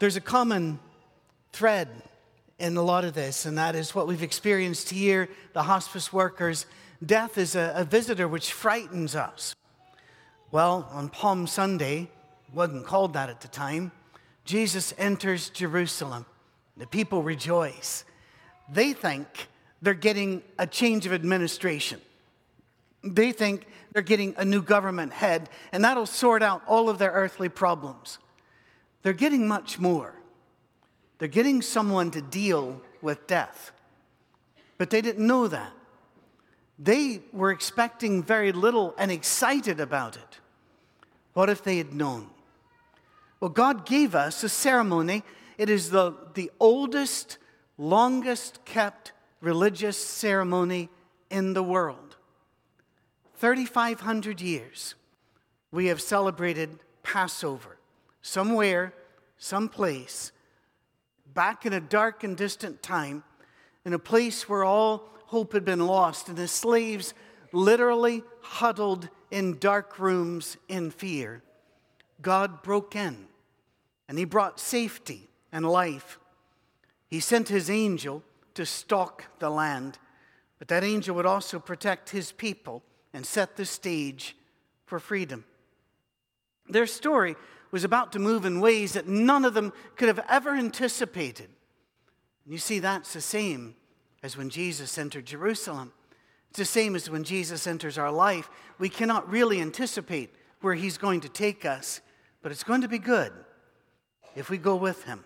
There's a common thread in a lot of this, and that is what we've experienced here, the hospice workers. Death is a visitor which frightens us. Well, on Palm Sunday, wasn't called that at the time, Jesus enters Jerusalem. The people rejoice. They think they're getting a change of administration. They think they're getting a new government head, and that'll sort out all of their earthly problems. They're getting much more. They're getting someone to deal with death. But they didn't know that. They were expecting very little and excited about it. What if they had known? Well, God gave us a ceremony. It is the oldest, longest kept religious ceremony in the world. 3,500 years we have celebrated Passover somewhere, someplace, back in a dark and distant time, in a place where all hope had been lost, and the slaves literally huddled in dark rooms in fear. God broke in, and he brought safety and life. He sent his angel to stalk the land, but that angel would also protect his people and set the stage for freedom. Their story was about to move in ways that none of them could have ever anticipated. And you see, that's the same as when Jesus entered Jerusalem. It's the same as when Jesus enters our life. We cannot really anticipate where he's going to take us, but it's going to be good if we go with him.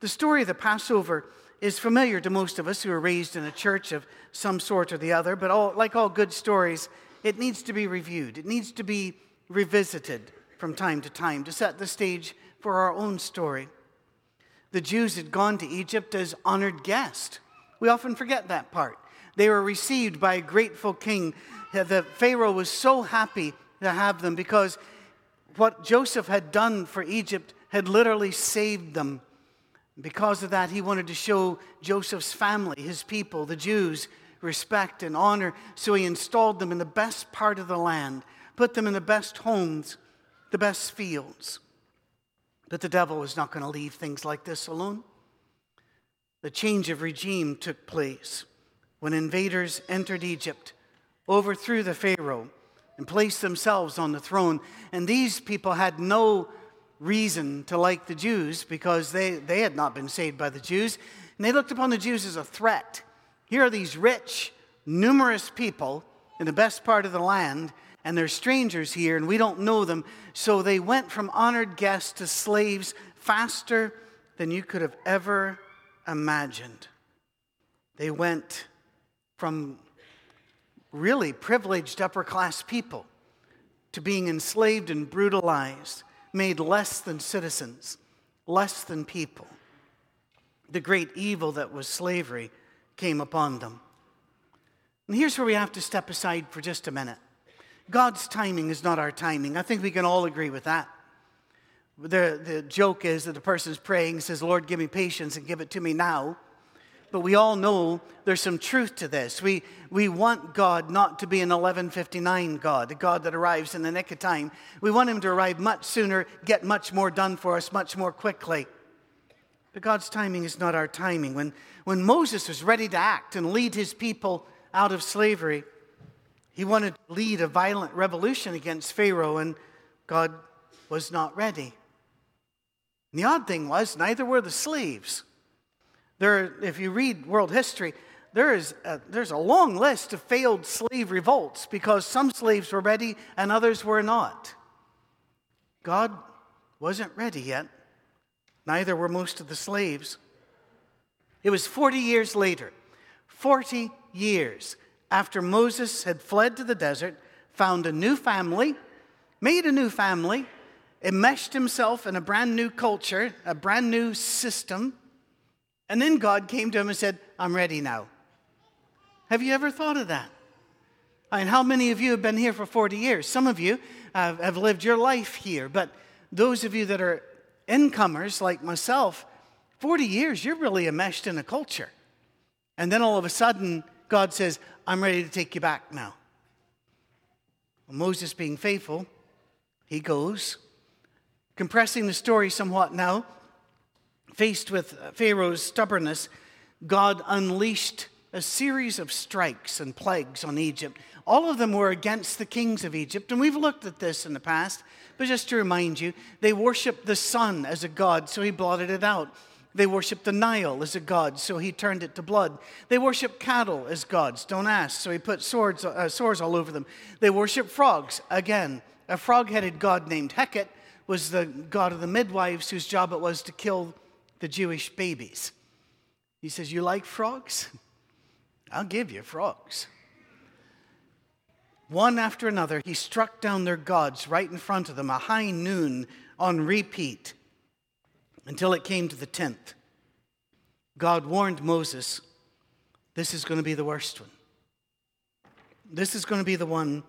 The story of the Passover is familiar to most of us who are raised in a church of some sort or the other, but like all good stories, it needs to be reviewed. It needs to be revisited from time to time to set the stage for our own story. The Jews had gone to Egypt as honored guests. We often forget that part. They were received by a grateful king. The Pharaoh was so happy to have them because what Joseph had done for Egypt had literally saved them. Because of that, he wanted to show Joseph's family, his people, the Jews, respect and honor. So he installed them in the best part of the land, put them in the best homes, the best fields. But the devil was not going to leave things like this alone. The change of regime took place when invaders entered Egypt, overthrew the Pharaoh, and placed themselves on the throne. And these people had no reason to like the Jews because they had not been saved by the Jews. And they looked upon the Jews as a threat. Here are these rich, numerous people in the best part of the land, and they're strangers here, and we don't know them. So they went from honored guests to slaves faster than you could have ever imagined. They went from really privileged upper-class people to being enslaved and brutalized, made less than citizens, less than people. The great evil that was slavery came upon them. And here's where we have to step aside for just a minute. God's timing is not our timing. I think we can all agree with that. The joke is that the person's praying, says, Lord, give me patience and give it to me now. But we all know there's some truth to this. We want God not to be an 11:59 God, a God that arrives in the nick of time. We want him to arrive much sooner, get much more done for us much more quickly. But God's timing is not our timing. When Moses was ready to act and lead his people out of slavery, he wanted to lead a violent revolution against Pharaoh, and God was not ready. And the odd thing was, neither were the slaves. If you read world history, there's a long list of failed slave revolts because some slaves were ready and others were not. God wasn't ready yet. Neither were most of the slaves. It was 40 years later, 40 years after Moses had fled to the desert, found a new family, made a new family, enmeshed himself in a brand new culture, a brand new system. And then God came to him and said, I'm ready now. Have you ever thought of that? And how many of you have been here for 40 years? Some of you have lived your life here. But those of you that are incomers like myself, 40 years, you're really enmeshed in a culture. And then all of a sudden, God says, I'm ready to take you back now. Well, Moses being faithful, he goes. Compressing the story somewhat now, Faced with Pharaoh's stubbornness, God unleashed a series of strikes and plagues on Egypt. All of them were against the kings of Egypt, and we've looked at this in the past, but just to remind you, they worshipped the sun as a god, so he blotted it out. They worshipped the Nile as a god, so he turned it to blood. They worshipped cattle as gods, don't ask, so he put sores all over them. They worshipped frogs, again. A frog-headed god named Heket was the god of the midwives whose job it was to kill the Jewish babies. He says, "You like frogs? I'll give you frogs." One after another, he struck down their gods right in front of them, a high noon on repeat, until it came to the 10th. God warned Moses, this is going to be the worst one. This is going to be the one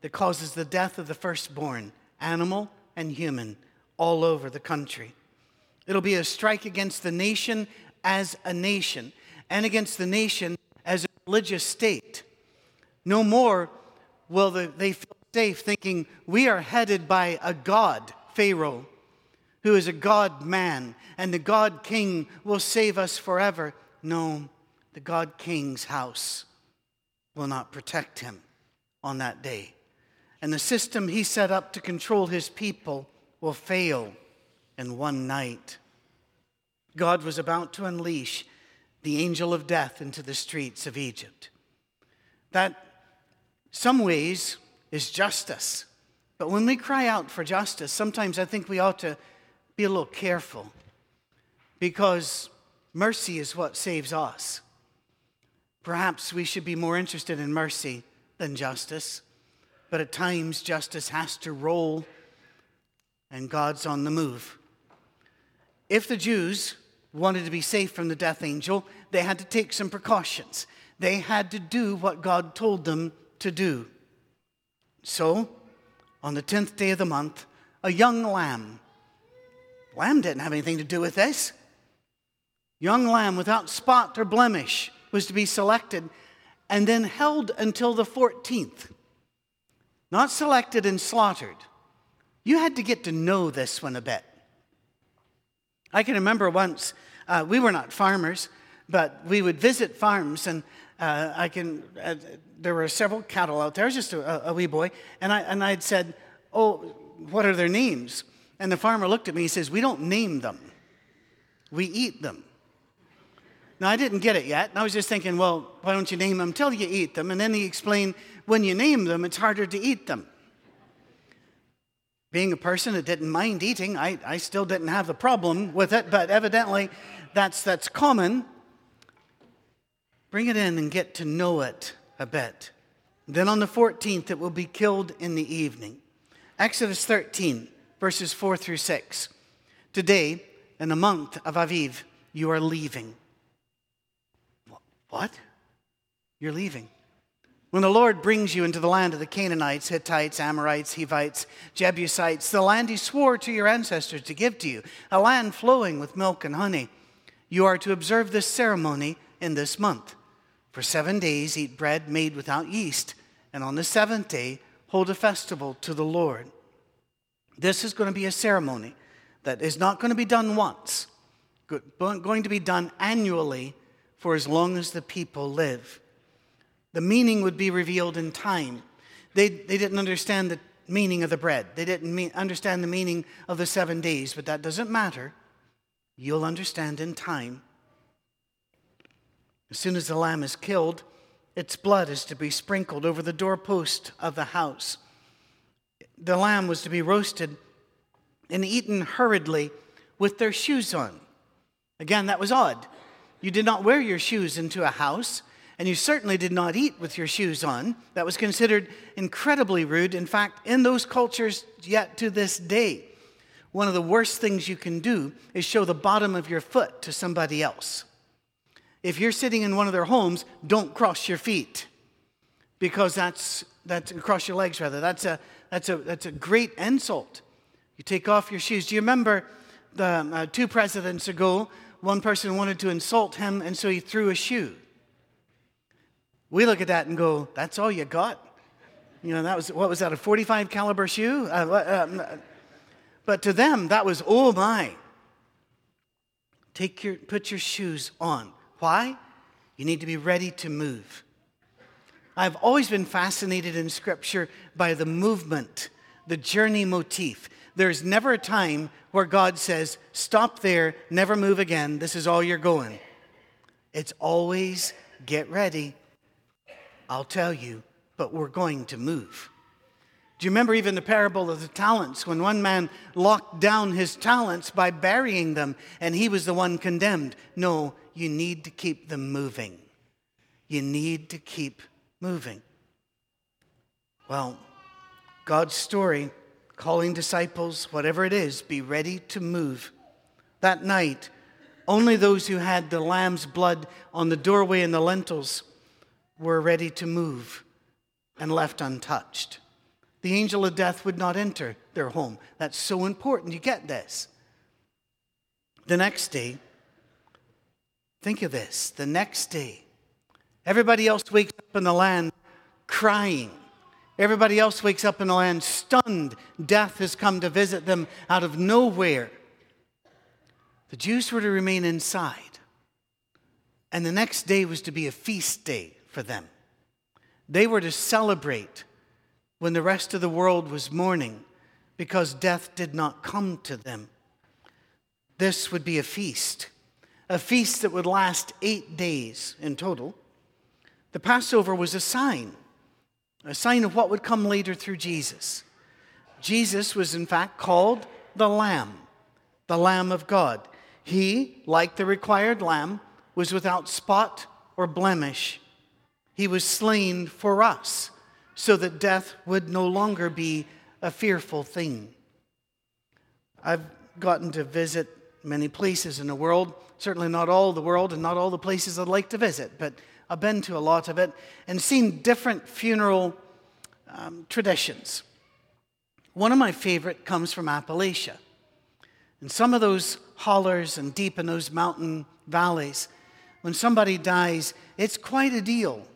that causes the death of the firstborn, animal and human, all over the country. It'll be a strike against the nation as a nation, and against the nation as a religious state. No more will they feel safe thinking, we are headed by a god, Pharaoh, who is a god-man, and the god-king will save us forever. No, the god-king's house will not protect him on that day. And the system he set up to control his people will fail in one night. God was about to unleash the angel of death into the streets of Egypt. That, some ways, is justice. But when we cry out for justice, sometimes I think we ought to be a little careful, because mercy is what saves us. Perhaps we should be more interested in mercy than justice, but at times justice has to roll, and God's on the move. If the Jews wanted to be safe from the death angel, they had to take some precautions. They had to do what God told them to do. So, on the 10th day of the month, a young lamb. Lamb didn't have anything to do with this. Young lamb without spot or blemish was to be selected and then held until the 14th. Not selected and slaughtered. You had to get to know this one a bit. I can remember once, we were not farmers, but we would visit farms, and there were several cattle out there. I was just a wee boy, and I'd said, "Oh, what are their names?" And the farmer looked at me and he says, "We don't name them. We eat them." Now, I didn't get it yet, and I was just thinking, well, why don't you name them till you eat them? And then he explained, when you name them, it's harder to eat them. Being a person that didn't mind eating, I still didn't have the problem with it, but evidently that's common. Bring it in and get to know it a bit. Then on the 14th, it will be killed in the evening. Exodus 13, verses 4 through 6. Today, in the month of Aviv, you are leaving. What? You're leaving. When the Lord brings you into the land of the Canaanites, Hittites, Amorites, Hevites, Jebusites, the land he swore to your ancestors to give to you, a land flowing with milk and honey, you are to observe this ceremony in this month. For 7 days eat bread made without yeast, and on the 7th day hold a festival to the Lord. This is going to be a ceremony that is not going to be done once, going to be done annually for as long as the people live. The meaning would be revealed in time. They didn't understand the meaning of the bread. They didn't understand the meaning of the 7 days, but that doesn't matter. You'll understand in time. As soon as the lamb is killed, its blood is to be sprinkled over the doorpost of the house. The lamb was to be roasted and eaten hurriedly with their shoes on. Again, that was odd. You did not wear your shoes into a house, and you certainly did not eat with your shoes on. That was considered incredibly rude. In fact, in those cultures, yet to this day, one of the worst things you can do is show the bottom of your foot to somebody else. If you're sitting in one of their homes, don't cross your feet, because that's cross your legs rather. That's a great insult. You take off your shoes. Do you remember the 2 presidents ago? One person wanted to insult him, and so he threw a shoe. We look at that and go, that's all you got? You know, what was that, a 45 caliber shoe? But to them, that was, oh my. Put your shoes on. Why? You need to be ready to move. I've always been fascinated in Scripture by the movement, the journey motif. There's never a time where God says, stop there, never move again, this is all you're going. It's always, get ready, I'll tell you, but we're going to move. Do you remember even the parable of the talents, when one man locked down his talents by burying them, and he was the one condemned? No, you need to keep them moving. You need to keep moving. Well, God's story, calling disciples, whatever it is, be ready to move. That night, only those who had the lamb's blood on the doorway and the lentils were ready to move and left untouched. The angel of death would not enter their home. That's so important. You get this. The next day, think of this. The next day, everybody else wakes up in the land crying. Everybody else wakes up in the land stunned. Death has come to visit them out of nowhere. The Jews were to remain inside. And the next day was to be a feast day for them. They were to celebrate when the rest of the world was mourning because death did not come to them. This would be a feast that would last 8 days in total. The Passover was a sign of what would come later through Jesus. Jesus was, in fact, called the Lamb of God. He, like the required lamb, was without spot or blemish. He was slain for us so that death would no longer be a fearful thing. I've gotten to visit many places in the world, certainly not all the world and not all the places I'd like to visit, but I've been to a lot of it and seen different funeral traditions. One of my favorite comes from Appalachia. And some of those hollers and deep in those mountain valleys, when somebody dies, it's quite a deal.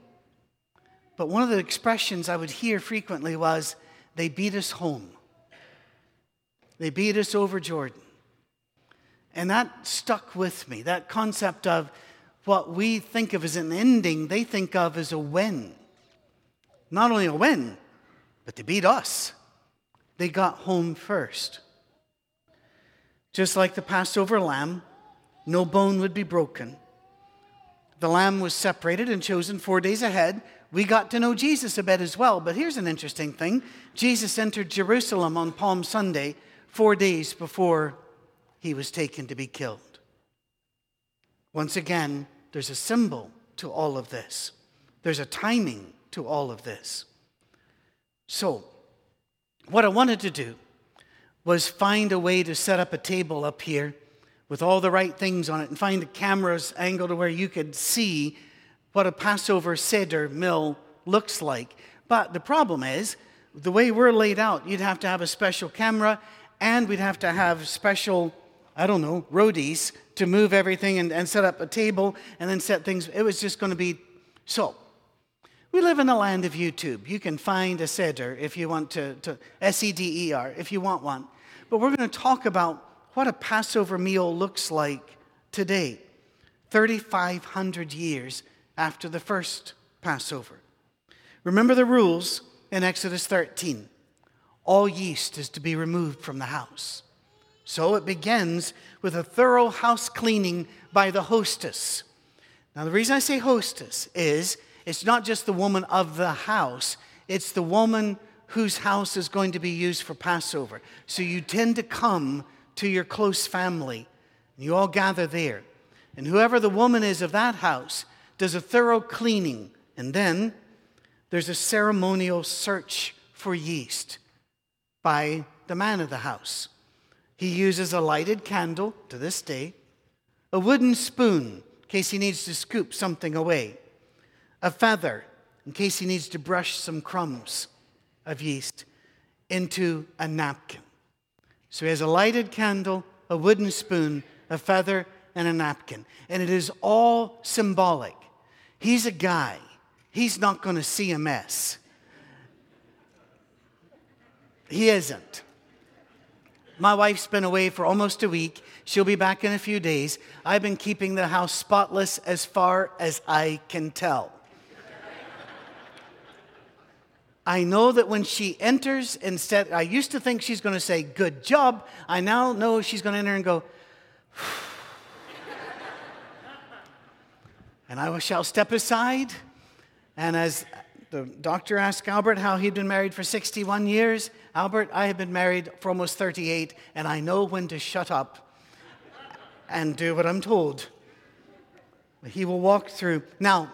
But one of the expressions I would hear frequently was, they beat us home. They beat us over Jordan. And that stuck with me, that concept of what we think of as an ending, they think of as a win. Not only a win, but they beat us. They got home first. Just like the Passover lamb, no bone would be broken. The lamb was separated and chosen 4 days ahead. We got to know Jesus a bit as well, but here's an interesting thing. Jesus entered Jerusalem on Palm Sunday, 4 days before he was taken to be killed. Once again, there's a symbol to all of this. There's a timing to all of this. So, what I wanted to do was find a way to set up a table up here with all the right things on it and find a camera's angle to where you could see what a Passover Seder meal looks like. But the problem is, the way we're laid out, you'd have to have a special camera and we'd have to have special, roadies to move everything and set up a table and then set things. It was just going to be so. We live in a land of YouTube. You can find a Seder if you want to S-E-D-E-R, if you want one. But we're going to talk about what a Passover meal looks like today, 3,500 years after the first Passover. Remember the rules in Exodus 13. All yeast is to be removed from the house. So it begins with a thorough house cleaning by the hostess. Now, the reason I say hostess is it's not just the woman of the house. It's the woman whose house is going to be used for Passover. So you tend to come to your close family. And you all gather there. And whoever the woman is of that house does a thorough cleaning. And then there's a ceremonial search for yeast by the man of the house. He uses a lighted candle, to this day, a wooden spoon, in case he needs to scoop something away, a feather, in case he needs to brush some crumbs of yeast into a napkin. So he has a lighted candle, a wooden spoon, a feather, and a napkin. And it is all symbolic. He's a guy. He's not going to see a mess. He isn't. My wife's been away for almost a week. She'll be back in a few days. I've been keeping the house spotless as far as I can tell. I know that when she enters, instead, I used to think she's going to say, good job. I now know she's going to enter and go, and I shall step aside. And as the doctor asked Albert how he'd been married for 61 years, Albert, I have been married for almost 38, and I know when to shut up and do what I'm told. He will walk through. Now,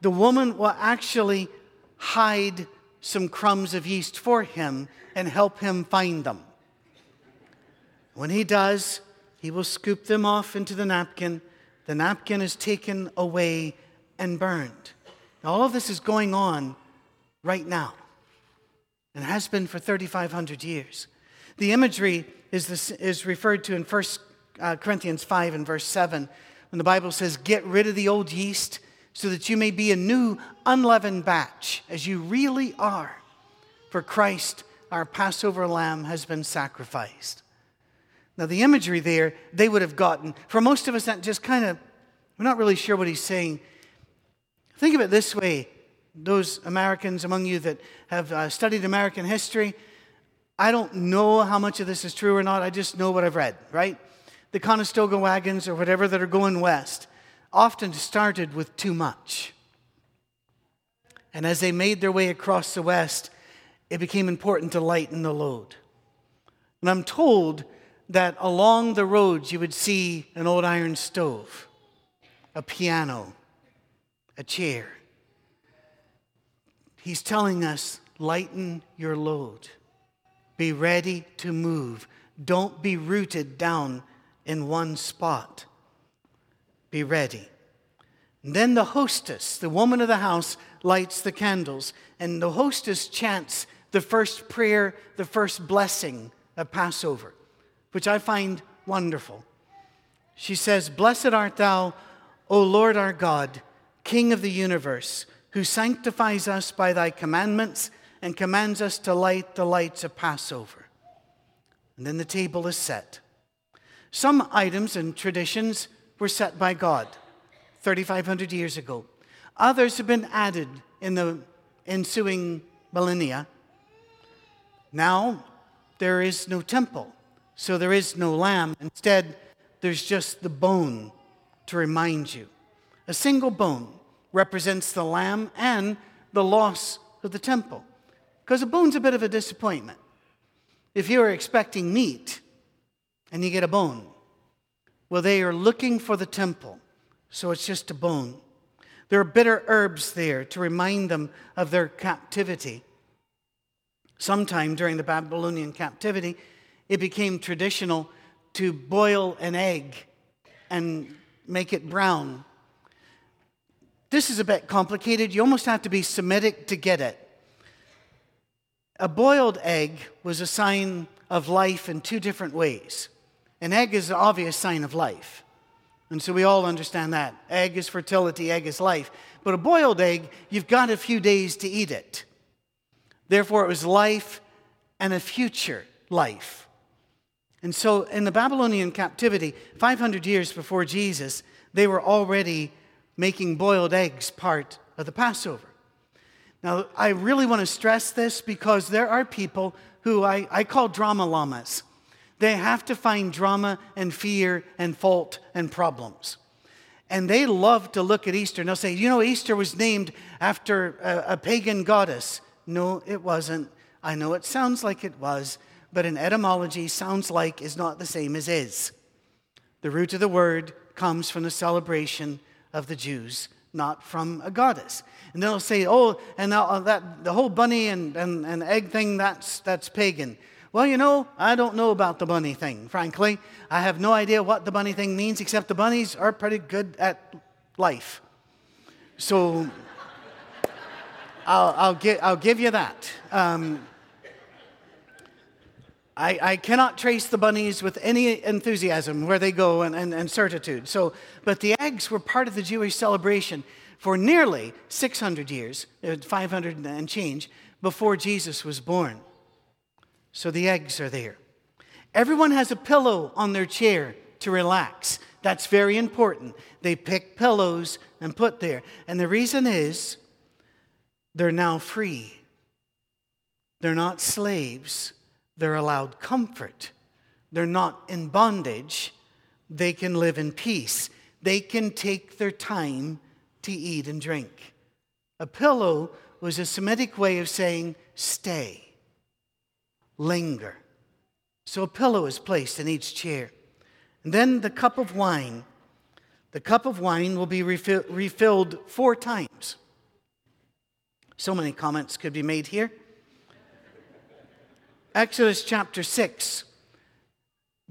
the woman will actually hide some crumbs of yeast for him and help him find them. When he does, he will scoop them off into the napkin. The napkin is taken away and burned. Now, all of this is going on right now and has been for 3,500 years. The imagery is referred to in 1 Corinthians 5 and verse 7 when the Bible says, get rid of the old yeast so that you may be a new unleavened batch as you really are. For Christ, our Passover lamb, has been sacrificed. Now, the imagery there, they would have gotten, for most of us, that just kind of, we're not really sure what he's saying. Think of it this way, those Americans among you that have studied American history, I don't know how much of this is true or not, I just know what I've read, right? The Conestoga wagons or whatever that are going west often started with too much. And as they made their way across the West, it became important to lighten the load. And I'm told that along the roads you would see an old iron stove, a piano, a chair. He's telling us, lighten your load. Be ready to move. Don't be rooted down in one spot. Be ready. And then the hostess, the woman of the house, lights the candles. And the hostess chants the first prayer, the first blessing of Passover, which I find wonderful. She says, blessed art thou, O Lord our God, King of the universe, who sanctifies us by thy commandments and commands us to light the lights of Passover. And then the table is set. Some items and traditions were set by God 3,500 years ago. Others have been added in the ensuing millennia. Now, there is no temple, so there is no lamb. Instead, there's just the bone to remind you. A single bone represents the lamb and the loss of the temple. Because a bone's a bit of a disappointment. If you are expecting meat and you get a bone, well, they are looking for the temple, so it's just a bone. There are bitter herbs there to remind them of their captivity. Sometime during the Babylonian captivity, it became traditional to boil an egg and make it brown. This is a bit complicated. You almost have to be Semitic to get it. A boiled egg was a sign of life in two different ways. An egg is an obvious sign of life. And so we all understand that. Egg is fertility, egg is life. But a boiled egg, you've got a few days to eat it. Therefore, it was life and a future life. And so in the Babylonian captivity, 500 years before Jesus, they were already making boiled eggs part of the Passover. Now, I really want to stress this because there are people who I call drama llamas. They have to find drama and fear and fault and problems. And they love to look at Easter and they'll say, you know, Easter was named after a pagan goddess. No, it wasn't. I know it sounds like it was, but in etymology, sounds like is not the same as is. The root of the word comes from the celebration of the Jews, not from a goddess. And they'll say, oh, and that the whole bunny and egg thing, that's pagan. Well, you know, I don't know about the bunny thing, frankly. I have no idea what the bunny thing means, except the bunnies are pretty good at life. So I'll give you that. I cannot trace the bunnies with any enthusiasm where they go and certitude. So, but the eggs were part of the Jewish celebration for nearly 600 years, 500 and change, before Jesus was born. So the eggs are there. Everyone has a pillow on their chair to relax. That's very important. They pick pillows and put there. And the reason is they're now free. They're not slaves. They're allowed comfort. They're not in bondage. They can live in peace. They can take their time to eat and drink. A pillow was a Semitic way of saying stay, linger. So a pillow is placed in each chair. And then the cup of wine. The cup of wine will be refilled 4 times. So many comments could be made here. Exodus chapter 6.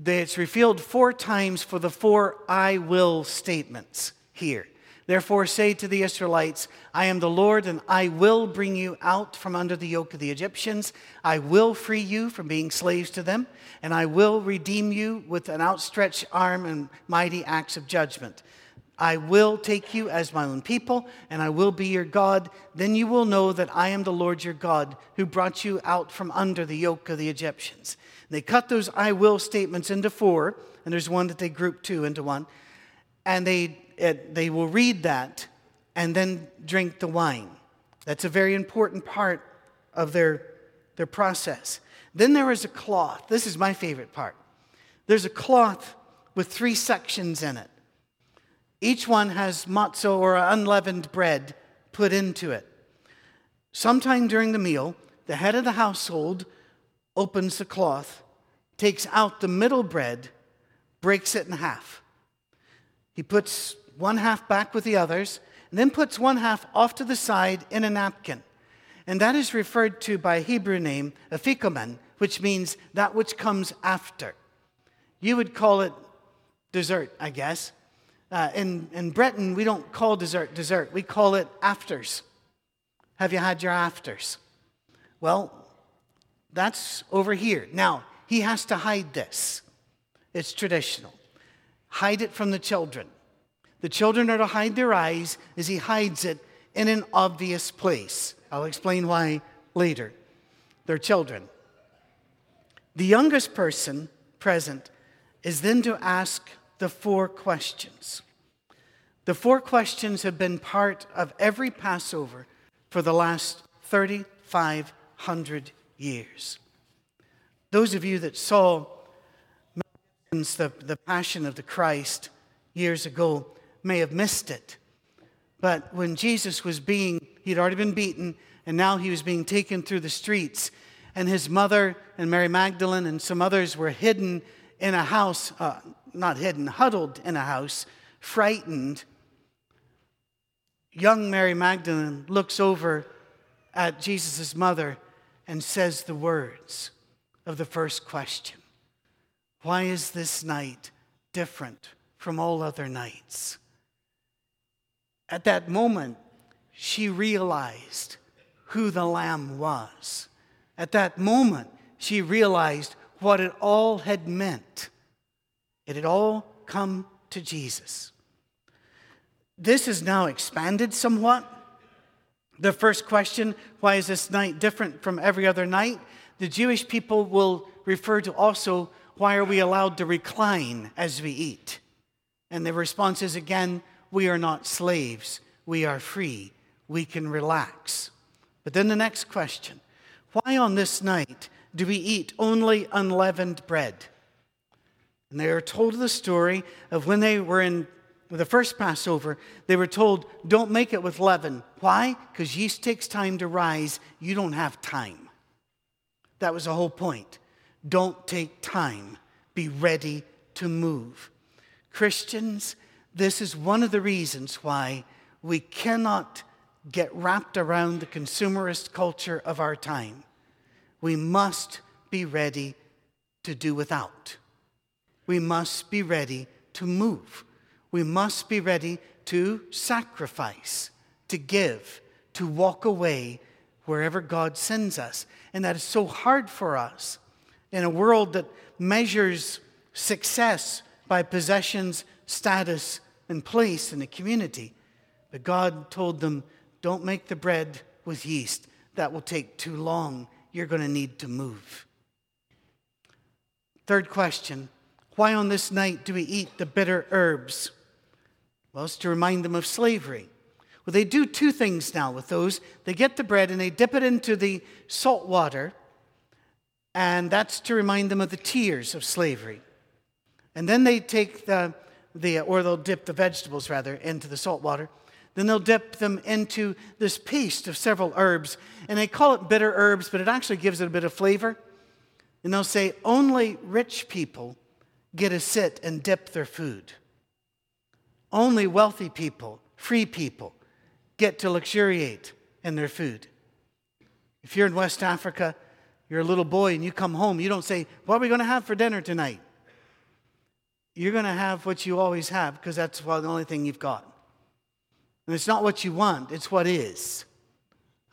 It's refilled 4 times for the 4 I will statements here. Therefore say to the Israelites, I am the Lord, and I will bring you out from under the yoke of the Egyptians. I will free you from being slaves to them, and I will redeem you with an outstretched arm and mighty acts of judgment. I will take you as my own people, and I will be your God. Then you will know that I am the Lord your God, who brought you out from under the yoke of the Egyptians. And they cut those I will statements into 4, and there's one that they grouped 2 into 1, and they will read that and then drink the wine. That's a very important part of their process. Then there is a cloth. This is my favorite part. There's a cloth with 3 sections in it. Each one has matzo or unleavened bread put into it. Sometime during the meal, the head of the household opens the cloth, takes out the middle bread, breaks it in half. He puts one half back with the others, and then puts one half off to the side in a napkin. And that is referred to by a Hebrew name, afikoman, which means that which comes after. You would call it dessert, I guess. In Breton, we don't call dessert. We call it afters. Have you had your afters? Well, that's over here. Now, he has to hide this. It's traditional. Hide it from the children. The children are to hide their eyes as he hides it in an obvious place. I'll explain why later. They're children. The youngest person present is then to ask the 4 questions. The 4 questions have been part of every Passover for the last 3,500 years. Those of you that saw the Passion of the Christ years ago may have missed it. But when Jesus was he'd already been beaten, and now he was being taken through the streets, and his mother and Mary Magdalene and some others were hidden in a house, huddled in a house, frightened. Young Mary Magdalene looks over at Jesus' mother and says the words of the first question. Why is this night different from all other nights? At that moment, she realized who the Lamb was. At that moment, she realized what it all had meant. It had all come to Jesus. This is now expanded somewhat. The first question, why is this night different from every other night? The Jewish people will refer to also, why are we allowed to recline as we eat? And the response is again, we are not slaves. We are free. We can relax. But then the next question, why on this night do we eat only unleavened bread? And they are told the story of when they were in the first Passover, they were told, don't make it with leaven. Why? Because yeast takes time to rise. You don't have time. That was the whole point. Don't take time. Be ready to move. Christians, this is one of the reasons why we cannot get wrapped around the consumerist culture of our time. We must be ready to do without. We must be ready to move. We must be ready to sacrifice, to give, to walk away wherever God sends us. And that is so hard for us. In a world that measures success by possessions, status, and place in the community. But God told them, don't make the bread with yeast. That will take too long. You're going to need to move. Third question, why on this night do we eat the bitter herbs? Well, it's to remind them of slavery. Well, they do two things now with those. They get the bread and they dip it into the salt water, and that's to remind them of the tears of slavery. And then they take they'll dip the vegetables, rather, into the salt water. Then they'll dip them into this paste of several herbs, and they call it bitter herbs, but it actually gives it a bit of flavor. And they'll say, only rich people get to sit and dip their food. Only wealthy people, free people, get to luxuriate in their food. If you're in West Africa, you're a little boy and you come home, you don't say, what are we going to have for dinner tonight? You're going to have what you always have because that's the only thing you've got. And it's not what you want, it's what is.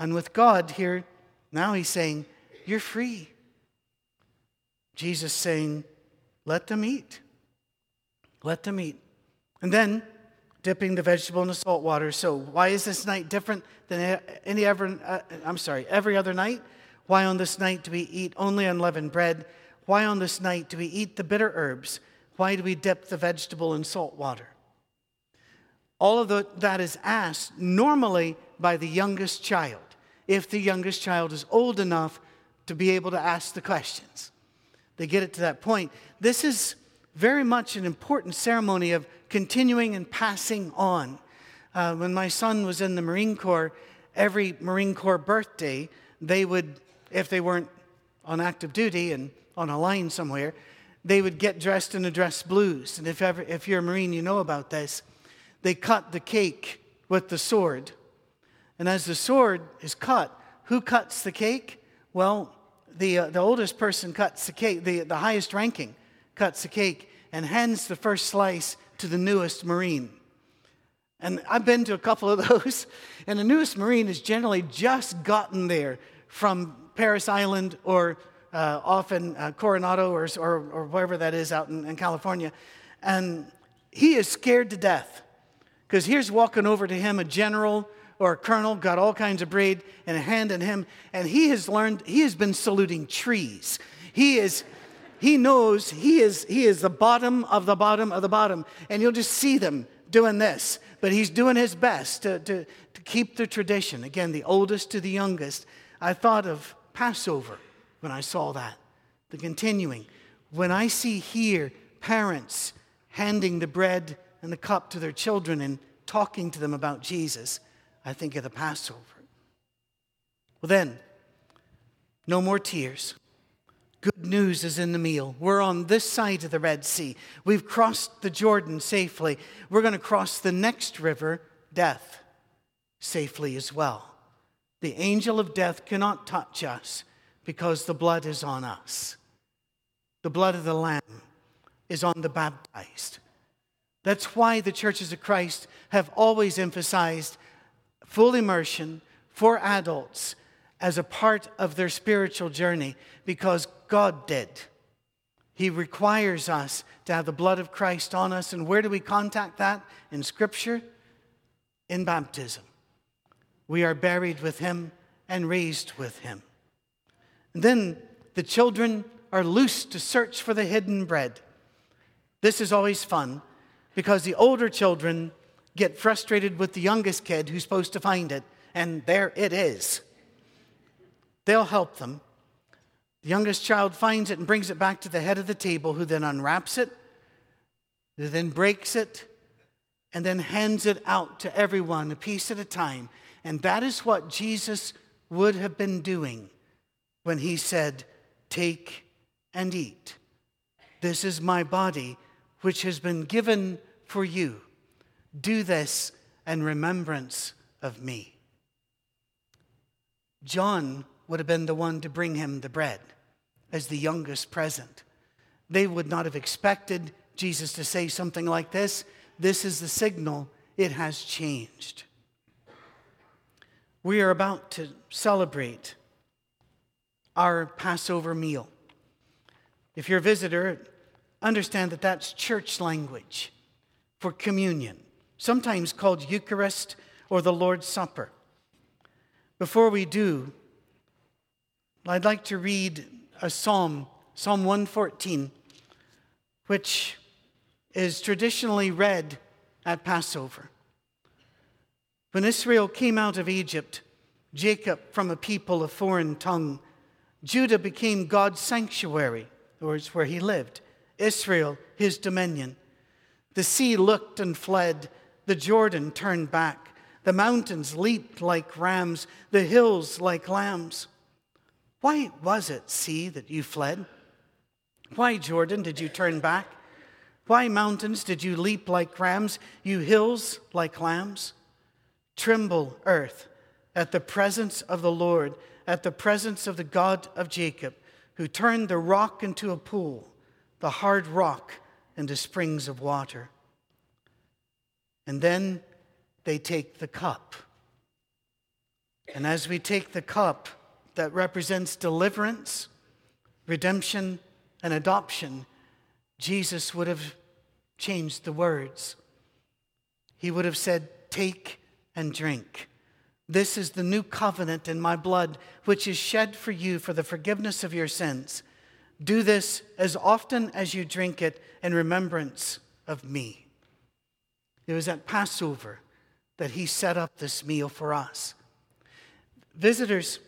And with God here, now he's saying, you're free. Jesus saying, let them eat. Let them eat. And then dipping the vegetable in the salt water. So why is this night different than every other night? Why on this night do we eat only unleavened bread? Why on this night do we eat the bitter herbs? Why do we dip the vegetable in salt water? All of that is asked normally by the youngest child, if the youngest child is old enough to be able to ask the questions. They get it to that point. This is very much an important ceremony of continuing and passing on. When my son was in the Marine Corps, every Marine Corps birthday, they would, if they weren't on active duty and on a line somewhere, they would get dressed in the dress blues. And if you're a Marine, you know about this. They cut the cake with the sword. And as the sword is cut, who cuts the cake? Well, the oldest person cuts the cake, the highest ranking cuts the cake and hands the first slice to the newest Marine. And I've been to a couple of those, and the newest Marine has generally just gotten there from Paris Island or often Coronado or wherever that is out in California. And he is scared to death because here's walking over to him a general or a colonel, got all kinds of braid and a hand in him, and he has been saluting trees. He knows he is the bottom of the bottom of the bottom, and you'll just see them doing this. But he's doing his best to keep the tradition. Again, the oldest to the youngest. I thought of Passover when I saw that, the continuing. When I see here parents handing the bread and the cup to their children and talking to them about Jesus, I think of the Passover. Well then, no more tears. Good news is in the meal. We're on this side of the Red Sea. We've crossed the Jordan safely. We're going to cross the next river, death, safely as well. The angel of death cannot touch us because the blood is on us. The blood of the Lamb is on the baptized. That's why the churches of Christ have always emphasized full immersion for adults as a part of their spiritual journey, because God did. He requires us to have the blood of Christ on us. And where do we contact that? In Scripture, in baptism. We are buried with him and raised with him. And then the children are loosed to search for the hidden bread. This is always fun because the older children get frustrated with the youngest kid who's supposed to find it, and there it is. They'll help them. The youngest child finds it and brings it back to the head of the table, who then unwraps it, who then breaks it, and then hands it out to everyone a piece at a time. And that is what Jesus would have been doing when he said, "Take and eat. This is my body, which has been given for you. Do this in remembrance of me." John would have been the one to bring him the bread as the youngest present. They would not have expected Jesus to say something like this. This is the signal. It has changed. We are about to celebrate our Passover meal. If you're a visitor, understand that that's church language for communion, sometimes called Eucharist or the Lord's Supper. Before we do, I'd like to read a psalm, Psalm 114. which is traditionally read at Passover. When Israel came out of Egypt, Jacob from a people of foreign tongue, Judah became God's sanctuary, or it's where he lived, Israel his dominion. The sea looked and fled, the Jordan turned back, the mountains leaped like rams, the hills like lambs. Why was it, sea, that you fled? Why, Jordan, did you turn back? Why, mountains, did you leap like rams, you hills like lambs? Tremble, earth, at the presence of the Lord, at the presence of the God of Jacob, who turned the rock into a pool, the hard rock into springs of water. And then they take the cup. And as we take the cup that represents deliverance, redemption, and adoption, Jesus would have changed the words. He would have said, "Take and drink. This is the new covenant in my blood, which is shed for you for the forgiveness of your sins. Do this as often as you drink it in remembrance of me." It was at Passover that he set up this meal for us. Visitors,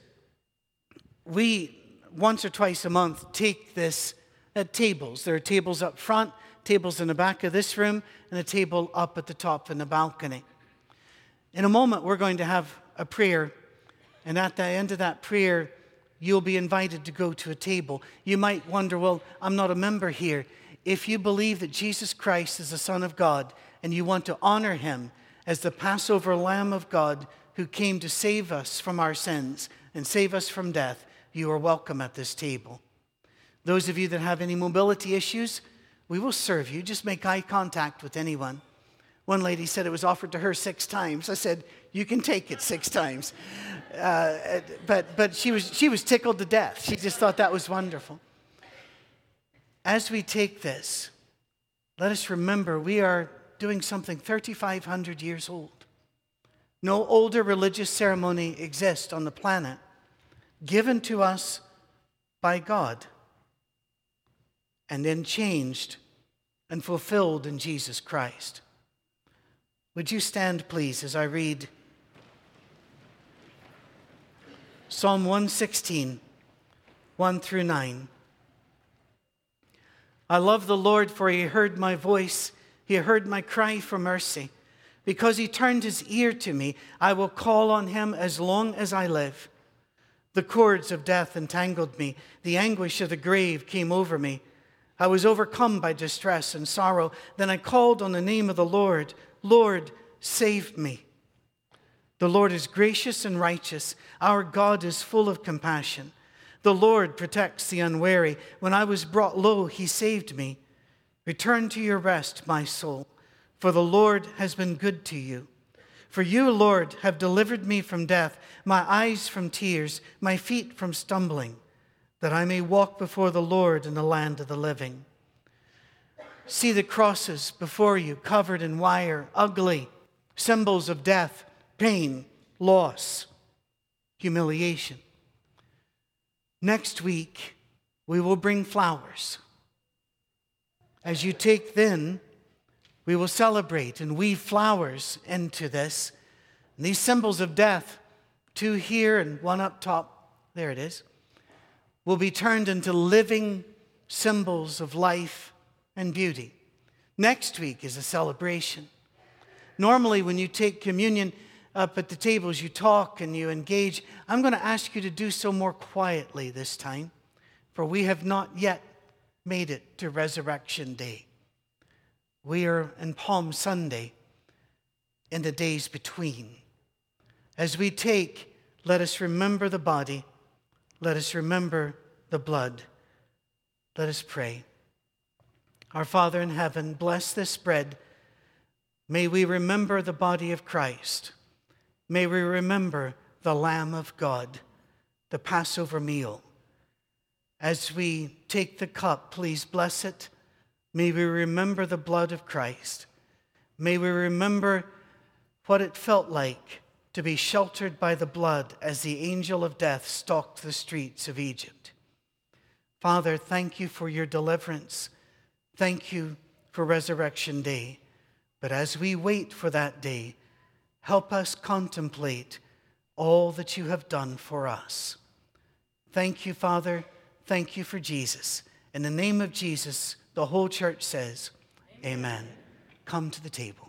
we once or twice a month take this at tables. There are tables up front, tables in the back of this room, and a table up at the top in the balcony. In a moment, we're going to have a prayer, and at the end of that prayer, you'll be invited to go to a table. You might wonder, well, I'm not a member here. If you believe that Jesus Christ is the Son of God, and you want to honor him as the Passover Lamb of God who came to save us from our sins and save us from death, you are welcome at this table. Those of you that have any mobility issues, we will serve you. Just make eye contact with anyone. One lady said it was offered to her 6 times. I said, you can take it 6 times. But she was tickled to death. She just thought that was wonderful. As we take this, let us remember we are doing something 3,500 years old. No older religious ceremony exists on the planet, given to us by God and then changed and fulfilled in Jesus Christ. Would you stand, please, as I read Psalm 116, 1 through 9. I love the Lord, for he heard my voice. He heard my cry for mercy. Because he turned his ear to me, I will call on him as long as I live. The cords of death entangled me. The anguish of the grave came over me. I was overcome by distress and sorrow. Then I called on the name of the Lord. Lord, save me. The Lord is gracious and righteous. Our God is full of compassion. The Lord protects the unwary. When I was brought low, he saved me. Return to your rest, my soul, for the Lord has been good to you. For you, Lord, have delivered me from death, my eyes from tears, my feet from stumbling, that I may walk before the Lord in the land of the living. See the crosses before you, covered in wire, ugly, symbols of death, pain, loss, humiliation. Next week, we will bring flowers. As you take then, we will celebrate and weave flowers into this. And these symbols of death, 2 here and 1 up top, there it is, will be turned into living symbols of life and beauty. Next week is a celebration. Normally, when you take communion up at the tables, you talk and you engage. I'm going to ask you to do so more quietly this time, for we have not yet made it to Resurrection Day. We are in Palm Sunday and the days between. As we take, let us remember the body. Let us remember the blood. Let us pray. Our Father in heaven, bless this bread. May we remember the body of Christ. May we remember the Lamb of God, the Passover meal. As we take the cup, please bless it. May we remember the blood of Christ. May we remember what it felt like to be sheltered by the blood as the angel of death stalked the streets of Egypt. Father, thank you for your deliverance. Thank you for Resurrection Day. But as we wait for that day, help us contemplate all that you have done for us. Thank you, Father. Thank you for Jesus. In the name of Jesus, the whole church says, Amen. Come to the table.